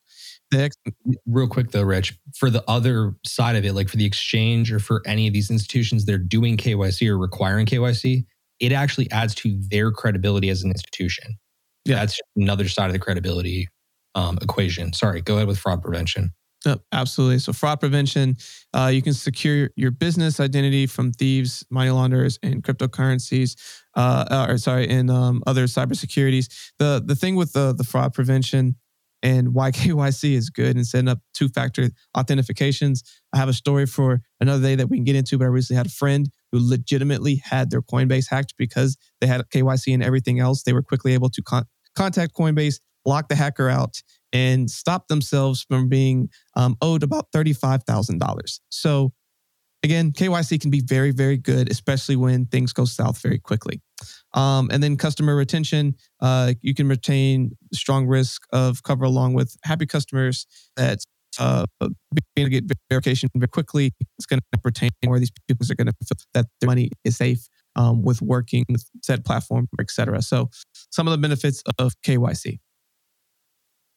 Next. Real quick though, Rich, for the other side of it, like for the exchange or for any of these institutions that are doing K Y C or requiring K Y C, it actually adds to their credibility as an institution. Yeah. That's just another side of the credibility um, equation. Sorry, go ahead with fraud prevention. Yep, absolutely. So fraud prevention, uh, you can secure your business identity from thieves, money launderers, and cryptocurrencies, uh, or sorry, and um, other cybersecurities. The the thing with the, the fraud prevention and why K Y C is good and setting up two-factor authentications. I have a story for another day that we can get into, but I recently had a friend who legitimately had their Coinbase hacked because they had K Y C and everything else. They were quickly able to con- contact Coinbase, lock the hacker out, and stop themselves from being um, owed about thirty-five thousand dollars. So again, K Y C can be very, very good, especially when things go south very quickly. Um, and then customer retention, uh, you can retain strong risk of cover along with happy customers that uh, being able to get verification very quickly. It's going to retain more of these people are going to feel that their money is safe um, with working with said platform, et cetera. So some of the benefits of K Y C.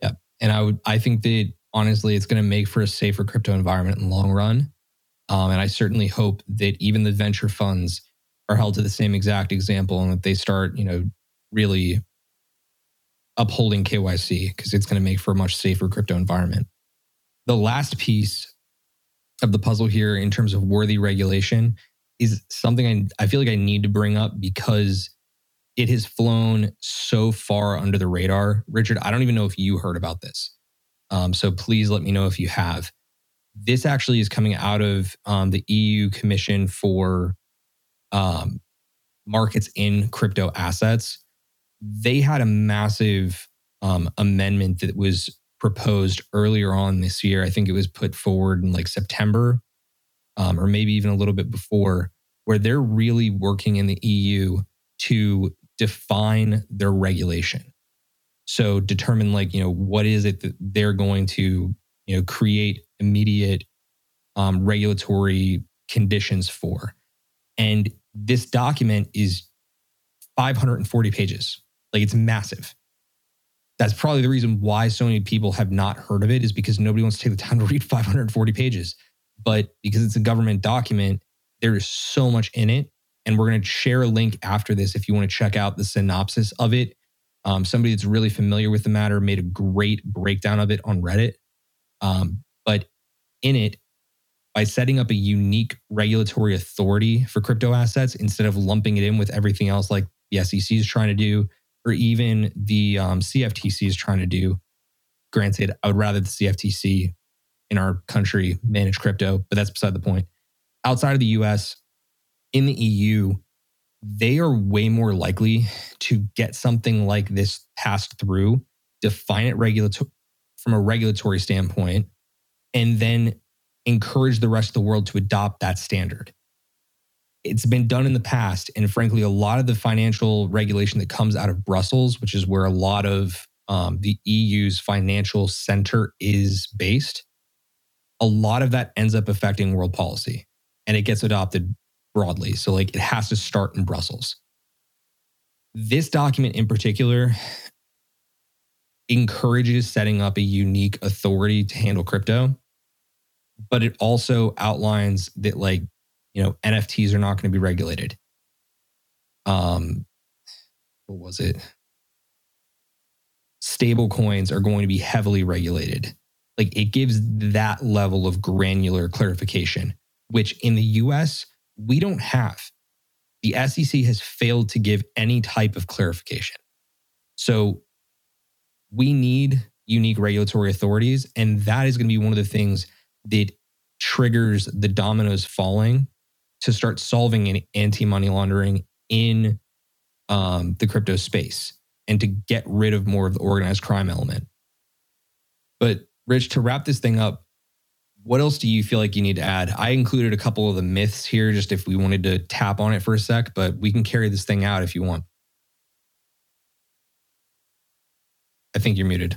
Yeah. And I would, I think that honestly, it's going to make for a safer crypto environment in the long run. Um, and I certainly hope that even the venture funds are held to the same exact example and that they start, you know, really upholding K Y C because it's going to make for a much safer crypto environment. The last piece of the puzzle here in terms of worthy regulation is something I, I feel like I need to bring up because it has flown so far under the radar. Richard, I don't even know if you heard about this. Um, so please let me know if you have. This actually is coming out of um, the E U Commission for um, Markets in Crypto Assets. They had a massive um, amendment that was proposed earlier on this year. I think it was put forward in like September um, or maybe even a little bit before, where they're really working in the E U to define their regulation. So determine like, you know, what is it that they're going to, you know, create immediate um, regulatory conditions for. And this document is five hundred forty pages. Like it's massive. That's probably the reason why so many people have not heard of it is because nobody wants to take the time to read five hundred forty pages. But because it's a government document, there is so much in it. And we're going to share a link after this if you want to check out the synopsis of it. Um, somebody that's really familiar with the matter made a great breakdown of it on Reddit. Um, but in it, by setting up a unique regulatory authority for crypto assets instead of lumping it in with everything else like the S E C is trying to do, or even the um, C F T C is trying to do. Granted, I would rather the C F T C in our country manage crypto, but that's beside the point. Outside of the U S, in the E U, they are way more likely to get something like this passed through, define it regulator- from a regulatory standpoint, and then encourage the rest of the world to adopt that standard. It's been done in the past. And frankly, a lot of the financial regulation that comes out of Brussels, which is where a lot of um, the E U's financial center is based, a lot of that ends up affecting world policy and it gets adopted broadly. So like it has to start in Brussels. This document in particular encourages setting up a unique authority to handle crypto. But it also outlines that, like, you know, N F Ts are not going to be regulated. Um, what was it? Stable coins are going to be heavily regulated. Like, it gives that level of granular clarification, which in the U S, we don't have. The S E C has failed to give any type of clarification. So we need unique regulatory authorities, and that is going to be one of the things that triggers the dominoes falling to start solving anti-money laundering in um, the crypto space and to get rid of more of the organized crime element. But Rich, to wrap this thing up, what else do you feel like you need to add? I included a couple of the myths here, just if we wanted to tap on it for a sec, but we can carry this thing out if you want. I think you're muted.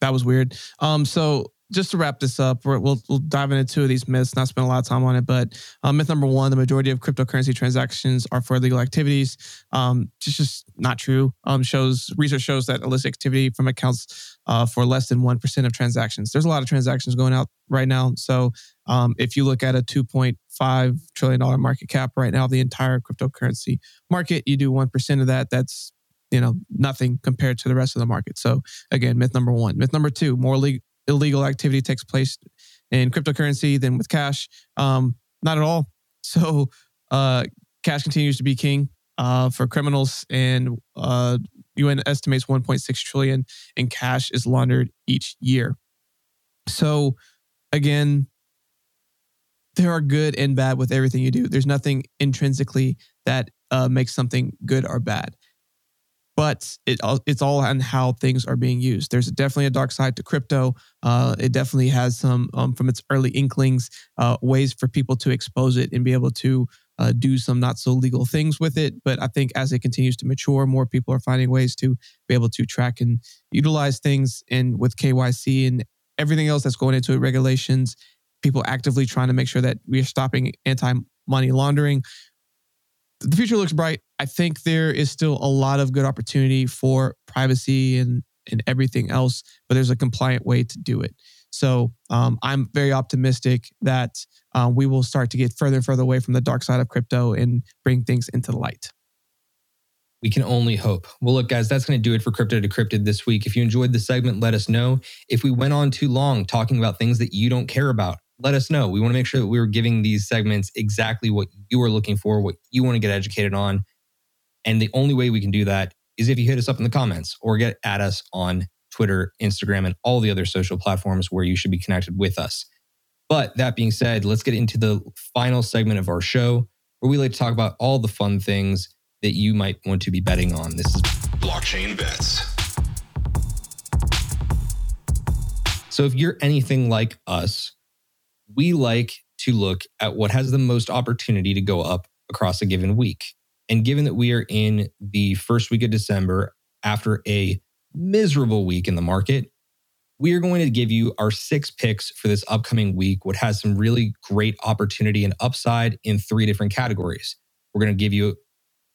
That was weird. Um, so just to wrap this up, we're, we'll we'll dive into two of these myths, not spend a lot of time on it, but um, myth number one, the majority of cryptocurrency transactions are for illegal activities. Um, it's just not true. Um, shows research shows that illicit activity from accounts uh, for less than one percent of transactions. There's a lot of transactions going out right now. So um, if you look at a two point five trillion dollars market cap right now, the entire cryptocurrency market, you do one percent of that, that's you know, nothing compared to the rest of the market. So again, myth number one. Myth number two, more le- illegal activity takes place in cryptocurrency than with cash. Um, not at all. So uh, cash continues to be king uh, for criminals, and uh, U N estimates one point six trillion in cash is laundered each year. So again, there are good and bad with everything you do. There's nothing intrinsically that uh, makes something good or bad. But it, it's all on how things are being used. There's definitely a dark side to crypto. Uh, it definitely has some, um, from its early inklings, uh, ways for people to expose it and be able to uh, do some not so legal things with it. But I think as it continues to mature, more people are finding ways to be able to track and utilize things. And with K Y C and everything else that's going into it, regulations, people actively trying to make sure that we are stopping anti-money laundering. The future looks bright. I think there is still a lot of good opportunity for privacy and, and everything else, but there's a compliant way to do it. So um, I'm very optimistic that uh, we will start to get further and further away from the dark side of crypto and bring things into the light. We can only hope. Well, look, guys, that's going to do it for Crypto Decrypted this week. If you enjoyed the segment, let us know. If we went on too long talking about things that you don't care about, let us know. We want to make sure that we were giving these segments exactly what you are looking for, what you want to get educated on. And the only way we can do that is if you hit us up in the comments or get at us on Twitter, Instagram, and all the other social platforms where you should be connected with us. But that being said, let's get into the final segment of our show where we like to talk about all the fun things that you might want to be betting on. This is Blockchain Bets. So if you're anything like us, we like to look at what has the most opportunity to go up across a given week. And given that we are in the first week of December, after a miserable week in the market, we are going to give you our six picks for this upcoming week, what has some really great opportunity and upside in three different categories. We're going to give you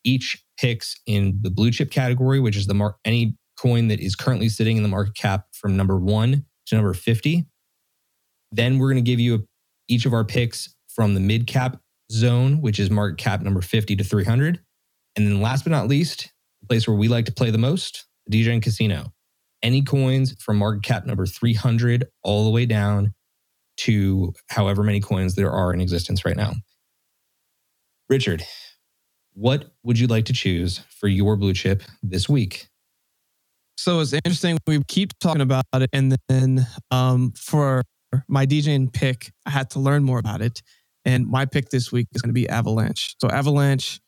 each picks in the blue chip category, which is the mar- any coin that is currently sitting in the market cap from number one to number fifty. Then we're going to give you each of our picks from the mid-cap zone, which is market cap number fifty to three hundred. And then last but not least, the place where we like to play the most, the D J and Casino. Any coins from market cap number three hundred all the way down to however many coins there are in existence right now. Richard, what would you like to choose for your blue chip this week? So it's interesting. We keep talking about it. And then um, for... my DJing pick, I had to learn more about it. And my pick this week is going to be Avalanche. So Avalanche,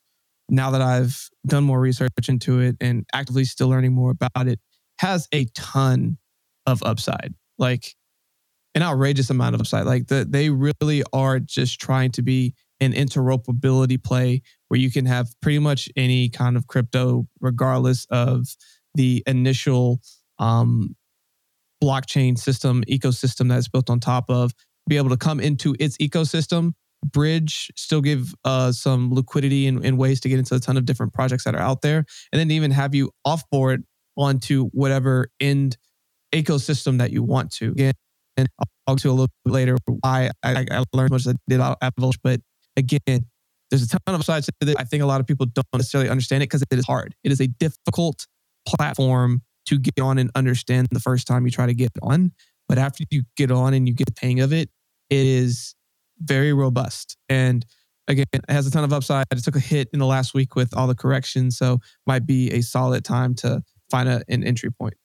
now that I've done more research into it and actively still learning more about it, has a ton of upside. Like an outrageous amount of upside. Like the, they really are just trying to be an interoperability play where you can have pretty much any kind of crypto regardless of the initial... Um, blockchain system, ecosystem that's built on top of, be able to come into its ecosystem, bridge, still give uh, some liquidity and, and ways to get into a ton of different projects that are out there, and then even have you offboard onto whatever end ecosystem that you want to. Again, and I'll get to a little bit later why I, I learned as much as I did about Avalanche, but again, there's a ton of upsides to this. I think a lot of people don't necessarily understand it because it is hard. It is a difficult platform to get on and understand the first time you try to get on. But after you get on and you get the hang of it, it is very robust. And again, it has a ton of upside. It took a hit in the last week with all the corrections, so might be a solid time to find a, an entry point.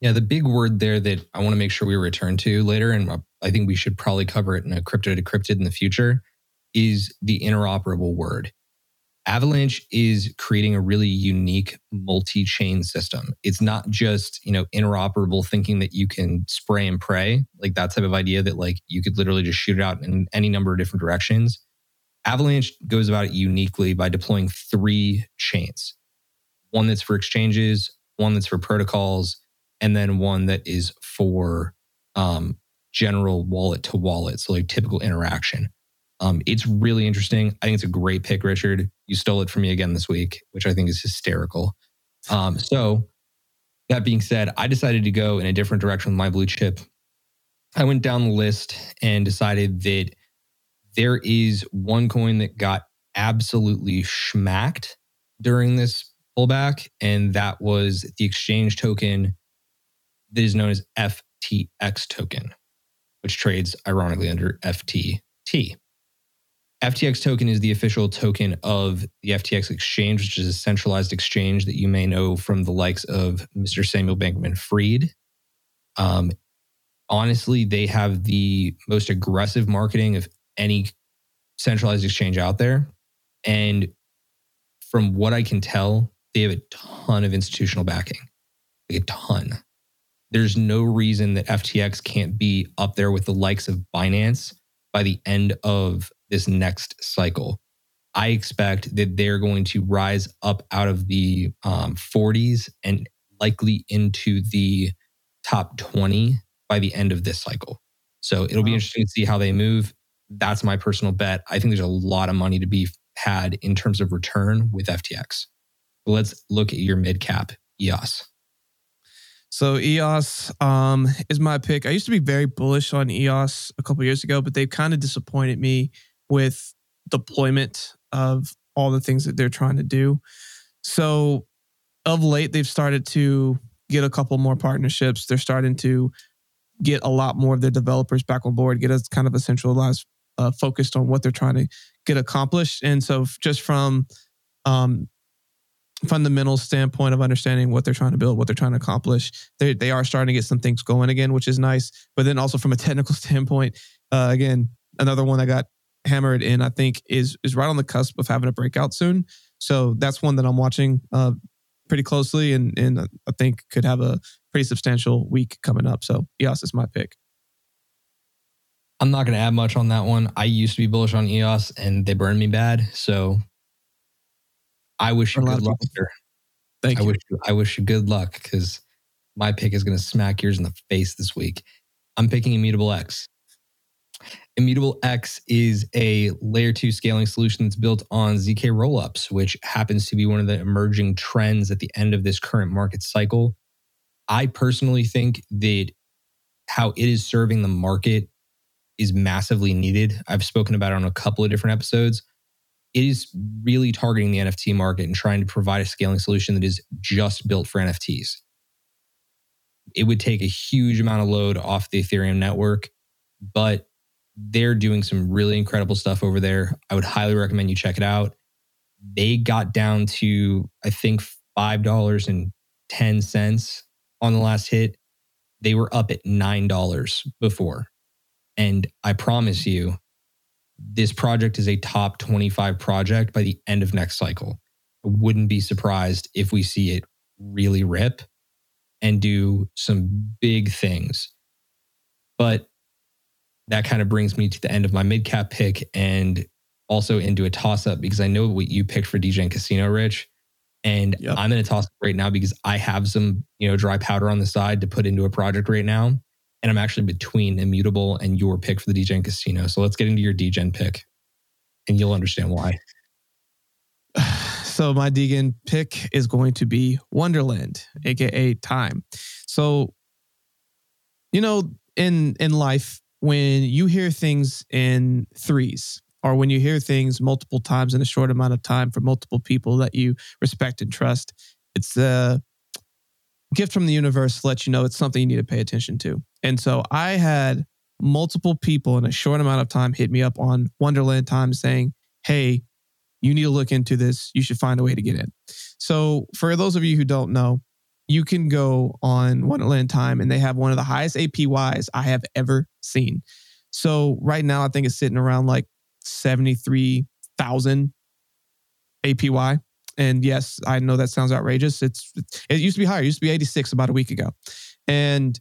Yeah, the big word there that I want to make sure we return to later, and I think we should probably cover it in a crypto to cryptid in the future, is the interoperable word. Avalanche is creating a really unique multi-chain system. It's not just, you know, interoperable thinking that you can spray and pray, like that type of idea that like you could literally just shoot it out in any number of different directions. Avalanche goes about it uniquely by deploying three chains. One that's for exchanges, one that's for protocols, and then one that is for um, general wallet to wallet, so like typical interaction. Um, it's really interesting. I think it's a great pick, Richard. You stole it from me again this week, which I think is hysterical. Um, so that being said, I decided to go in a different direction with my blue chip. I went down the list and decided that there is one coin that got absolutely schmacked during this pullback, and that was the exchange token that is known as F T X token, which trades ironically under F T T. F T X token is the official token of the F T X exchange, which is a centralized exchange that you may know from the likes of Mister Samuel Bankman-Fried. Um, honestly, they have the most aggressive marketing of any centralized exchange out there. And from what I can tell, they have a ton of institutional backing. Like a ton. There's no reason that F T X can't be up there with the likes of Binance by the end of this next cycle. I expect that they're going to rise up out of the um, forties and likely into the top twenty by the end of this cycle. So it'll wow. be interesting to see how they move. That's my personal bet. I think there's a lot of money to be had in terms of return with F T X. But let's look at your mid cap, E O S. So E O S um, is my pick. I used to be very bullish on E O S a couple years ago, but they've kind of disappointed me with deployment of all the things that they're trying to do. So of late, they've started to get a couple more partnerships. They're starting to get a lot more of their developers back on board, get us kind of a centralized uh, focused on what they're trying to get accomplished. And so just from um, fundamental standpoint of understanding what they're trying to build, what they're trying to accomplish, they they are starting to get some things going again, which is nice. But then also from a technical standpoint, uh, again, another one that got hammered in, I think, is is right on the cusp of having a breakout soon. So that's one that I'm watching uh, pretty closely, and and I think could have a pretty substantial week coming up. So E O S is my pick. I'm not going to add much on that one. I used to be bullish on E O S, and they burned me bad. So I wish you good luck, sir. Thank I you. Wish you. I wish you good luck, because my pick is going to smack yours in the face this week. I'm picking Immutable X. Immutable X is a layer two scaling solution that's built on Z K rollups, which happens to be one of the emerging trends at the end of this current market cycle. I personally think that how it is serving the market is massively needed. I've spoken about it on a couple of different episodes. It is really targeting the N F T market and trying to provide a scaling solution that is just built for N F Ts. It would take a huge amount of load off the Ethereum network, but they're doing some really incredible stuff over there. I would highly recommend you check it out. They got down to, I think, five dollars and ten cents on the last hit. They were up at nine dollars before. And I promise you, this project is a top twenty-five project by the end of next cycle. I wouldn't be surprised if we see it really rip and do some big things. But that kind of brings me to the end of my mid-cap pick and also into a toss-up, because I know what you picked for D J and Casino, Rich. And yep. I'm in a toss-up right now because I have some, you know, dry powder on the side to put into a project right now. And I'm actually between Immutable and your pick for the D J and Casino. So let's get into your D J pick and you'll understand why. So my D J pick is going to be Wonderland, aka Time. So, you know, in in life, when you hear things in threes, or when you hear things multiple times in a short amount of time from multiple people that you respect and trust, it's a uh, gift from the universe to let you know it's something you need to pay attention to. And so I had multiple people in a short amount of time hit me up on Wonderland Time saying, hey, you need to look into this. You should find a way to get in. So for those of you who don't know, you can go on Wonderland Time and they have one of the highest A P Ys I have ever seen. So right now, I think it's sitting around like seventy-three thousand A P Y. And yes, I know that sounds outrageous. It's It used to be higher. It used to be eighty-six about a week ago. And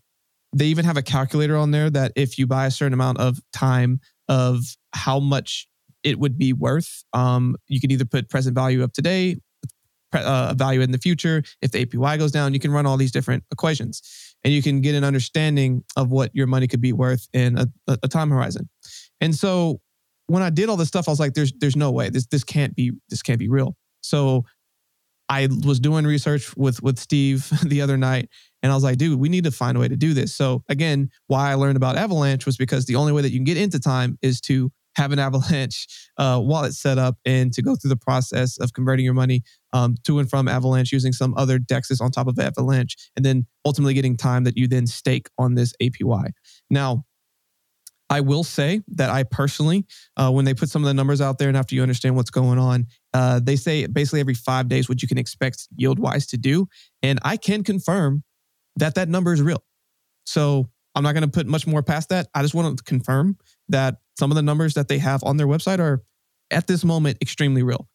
they even have a calculator on there that if you buy a certain amount of time of how much it would be worth, um, you can either put present value of today, uh, value in the future. If the A P Y goes down, you can run all these different equations. And you can get an understanding of what your money could be worth in a, a time horizon. And so when I did all this stuff, I was like, there's there's no way. This this can't be this can't be real. So I was doing research with, with Steve the other night and I was like, dude, we need to find a way to do this. So again, why I learned about Avalanche was because the only way that you can get into Time is to have an Avalanche uh, wallet set up and to go through the process of converting your money um, to and from Avalanche using some other D E Xs on top of Avalanche and then ultimately getting Time that you then stake on this A P Y. Now, I will say that I personally, uh, when they put some of the numbers out there and after you understand what's going on, uh, they say basically every five days what you can expect yield-wise to do. And I can confirm that that number is real. So I'm not going to put much more past that. I just want to confirm that some of the numbers that they have on their website are at this moment extremely real.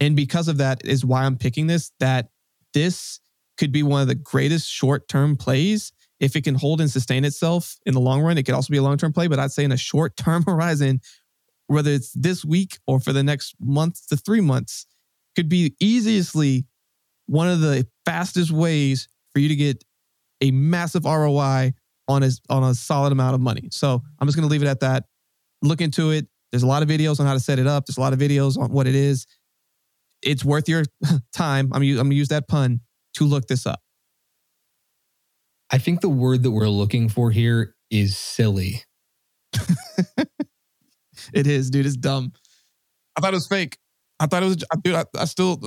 And because of that is why I'm picking this, that this could be one of the greatest short-term plays. If it can hold and sustain itself in the long run, it could also be a long-term play, but I'd say in a short-term horizon, whether it's this week or for the next month to three months, could be easily one of the fastest ways for you to get a massive R O I on a, on a solid amount of money. So I'm just going to leave it at that. Look into it. There's a lot of videos on how to set it up. There's a lot of videos on what it is. It's worth your time. I'm, I'm going to use that pun to look this up. I think the word that we're looking for here is silly. It is, dude. It's dumb. I thought it was fake. I thought it was, dude. I, I still,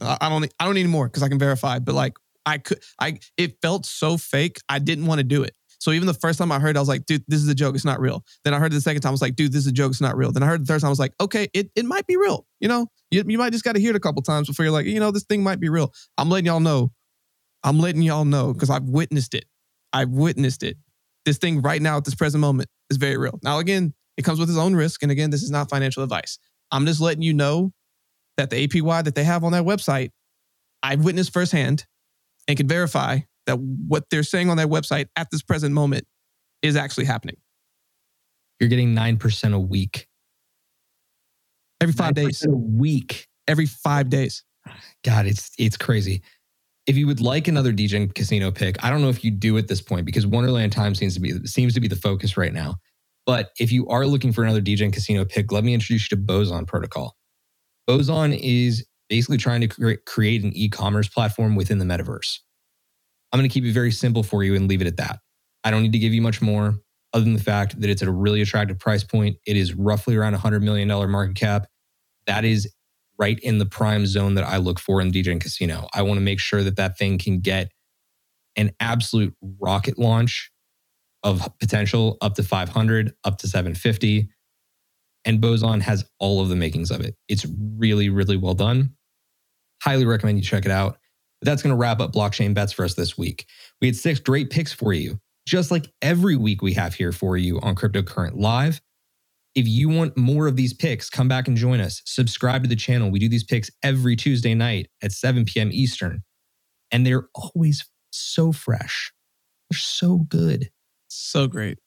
I don't, I don't need more because I can verify. But like, I could, I. It felt so fake. I didn't want to do it. So even the first time I heard, I was like, dude, this is a joke. It's not real. Then I heard it the second time, I was like, dude, this is a joke. It's not real. Then I heard it the third time, I was like, okay, it, it might be real. You know, you you might just got to hear it a couple times before you're like, you know, this thing might be real. I'm letting y'all know. I'm letting y'all know because I've witnessed it. I've witnessed it. This thing right now at this present moment is very real. Now, again, it comes with its own risk. And again, this is not financial advice. I'm just letting you know that the A P Y that they have on that website, I've witnessed firsthand and can verify that what they're saying on that website at this present moment is actually happening. You're getting nine percent a week. Every five days. A week. Every five days. God, it's it's crazy. If you would like another D J casino pick, I don't know if you do at this point because Wonderland Time seems to be seems to be the focus right now. But if you are looking for another D J casino pick, let me introduce you to Boson Protocol. Boson is basically trying to cre- create an e-commerce platform within the metaverse. I'm going to keep it very simple for you and leave it at that. I don't need to give you much more other than the fact that it's at a really attractive price point. It is roughly around one hundred million dollars market cap. That is right in the prime zone that I look for in DJing casino. I want to make sure that that thing can get an absolute rocket launch of potential up to five hundred, up to seven fifty. And Boson has all of the makings of it. It's really, really well done. Highly recommend you check it out. But that's going to wrap up Blockchain Bets for us this week. We had six great picks for you, just like every week we have here for you on CryptoCurrent Live. If you want more of these picks, come back and join us. Subscribe to the channel. We do these picks every Tuesday night at seven p.m. Eastern. And they're always so fresh. They're so good. So great.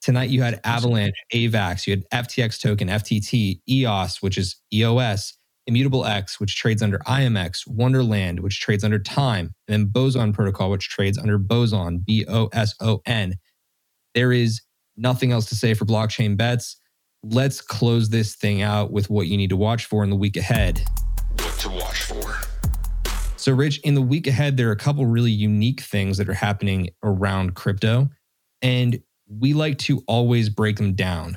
Tonight you had Avalanche, A VAX, you had F T X token, F T T, E O S, which is E O S, Immutable X, which trades under I M X, Wonderland, which trades under Time, and then Boson Protocol, which trades under Boson, B O S O N. There is nothing else to say for Blockchain Bets. Let's close this thing out with what you need to watch for in the week ahead. What to watch for. So, Rich, in the week ahead, there are a couple really unique things that are happening around crypto, and we like to always break them down.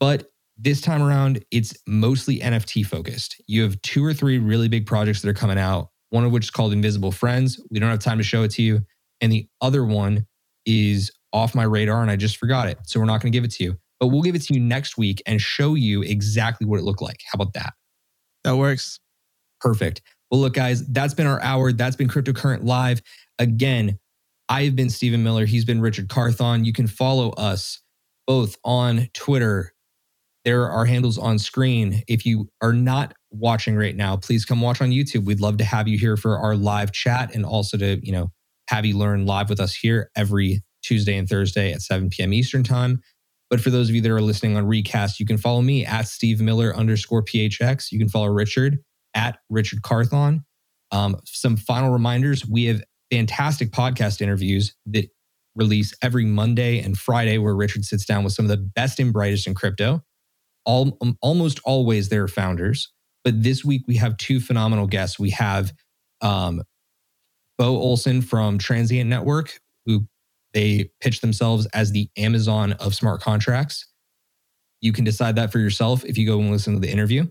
But this time around, it's mostly N F T focused. You have two or three really big projects that are coming out. one of which is called Invisible Friends. We don't have time to show it to you. And the other one is off my radar and I just forgot it. So we're not going to give it to you. But we'll give it to you next week and show you exactly what it looked like. How about that? That works. Perfect. Well, look, guys, that's been our hour. That's been CryptoCurrent Live. Again, I've been Stephen Miller. He's been Richard Carthon. You can follow us both on Twitter. There are handles on screen. If you are not watching right now, please come watch on YouTube. We'd love to have you here for our live chat and also to, you know, have you learn live with us here every Tuesday and Thursday at seven p.m. Eastern time. But for those of you that are listening on Recast, you can follow me at Steve Miller underscore PHX. You can follow Richard at Richard Carthon. Um, some final reminders. We have fantastic podcast interviews that release every Monday and Friday where Richard sits down with some of the best and brightest in crypto. All, um, almost always their founders. But this week we have two phenomenal guests. We have um, Bo Olson from Transient Network, who they pitch themselves as the Amazon of smart contracts. You can decide that for yourself if you go and listen to the interview.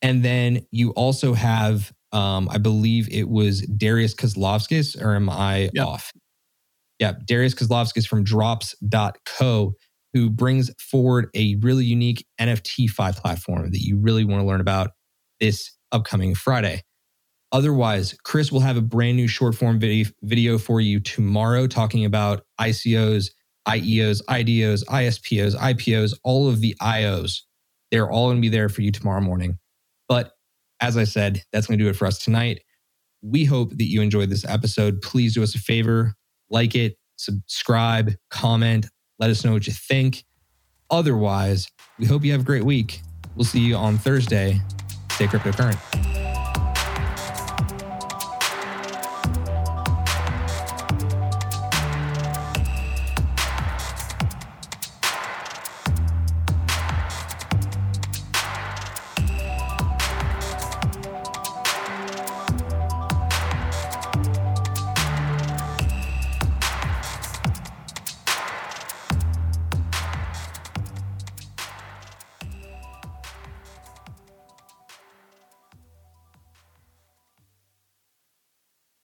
And then you also have, um, I believe it was Darius Kozlovskis, or am I yep. off? Yeah, Darius Kozlovskis from drops dot co, who brings forward a really unique N F T-fi platform that you really want to learn about this upcoming Friday. Otherwise, Chris will have a brand new short-form video for you tomorrow talking about I C Os, I E Os, I D Os, I S P Os, I P Os, all of the I Os. They're all going to be there for you tomorrow morning. But as I said, that's going to do it for us tonight. We hope that you enjoyed this episode. Please do us a favor, like it, subscribe, comment, let us know what you think. Otherwise, we hope you have a great week. We'll see you on Thursday. Stay cryptocurrent.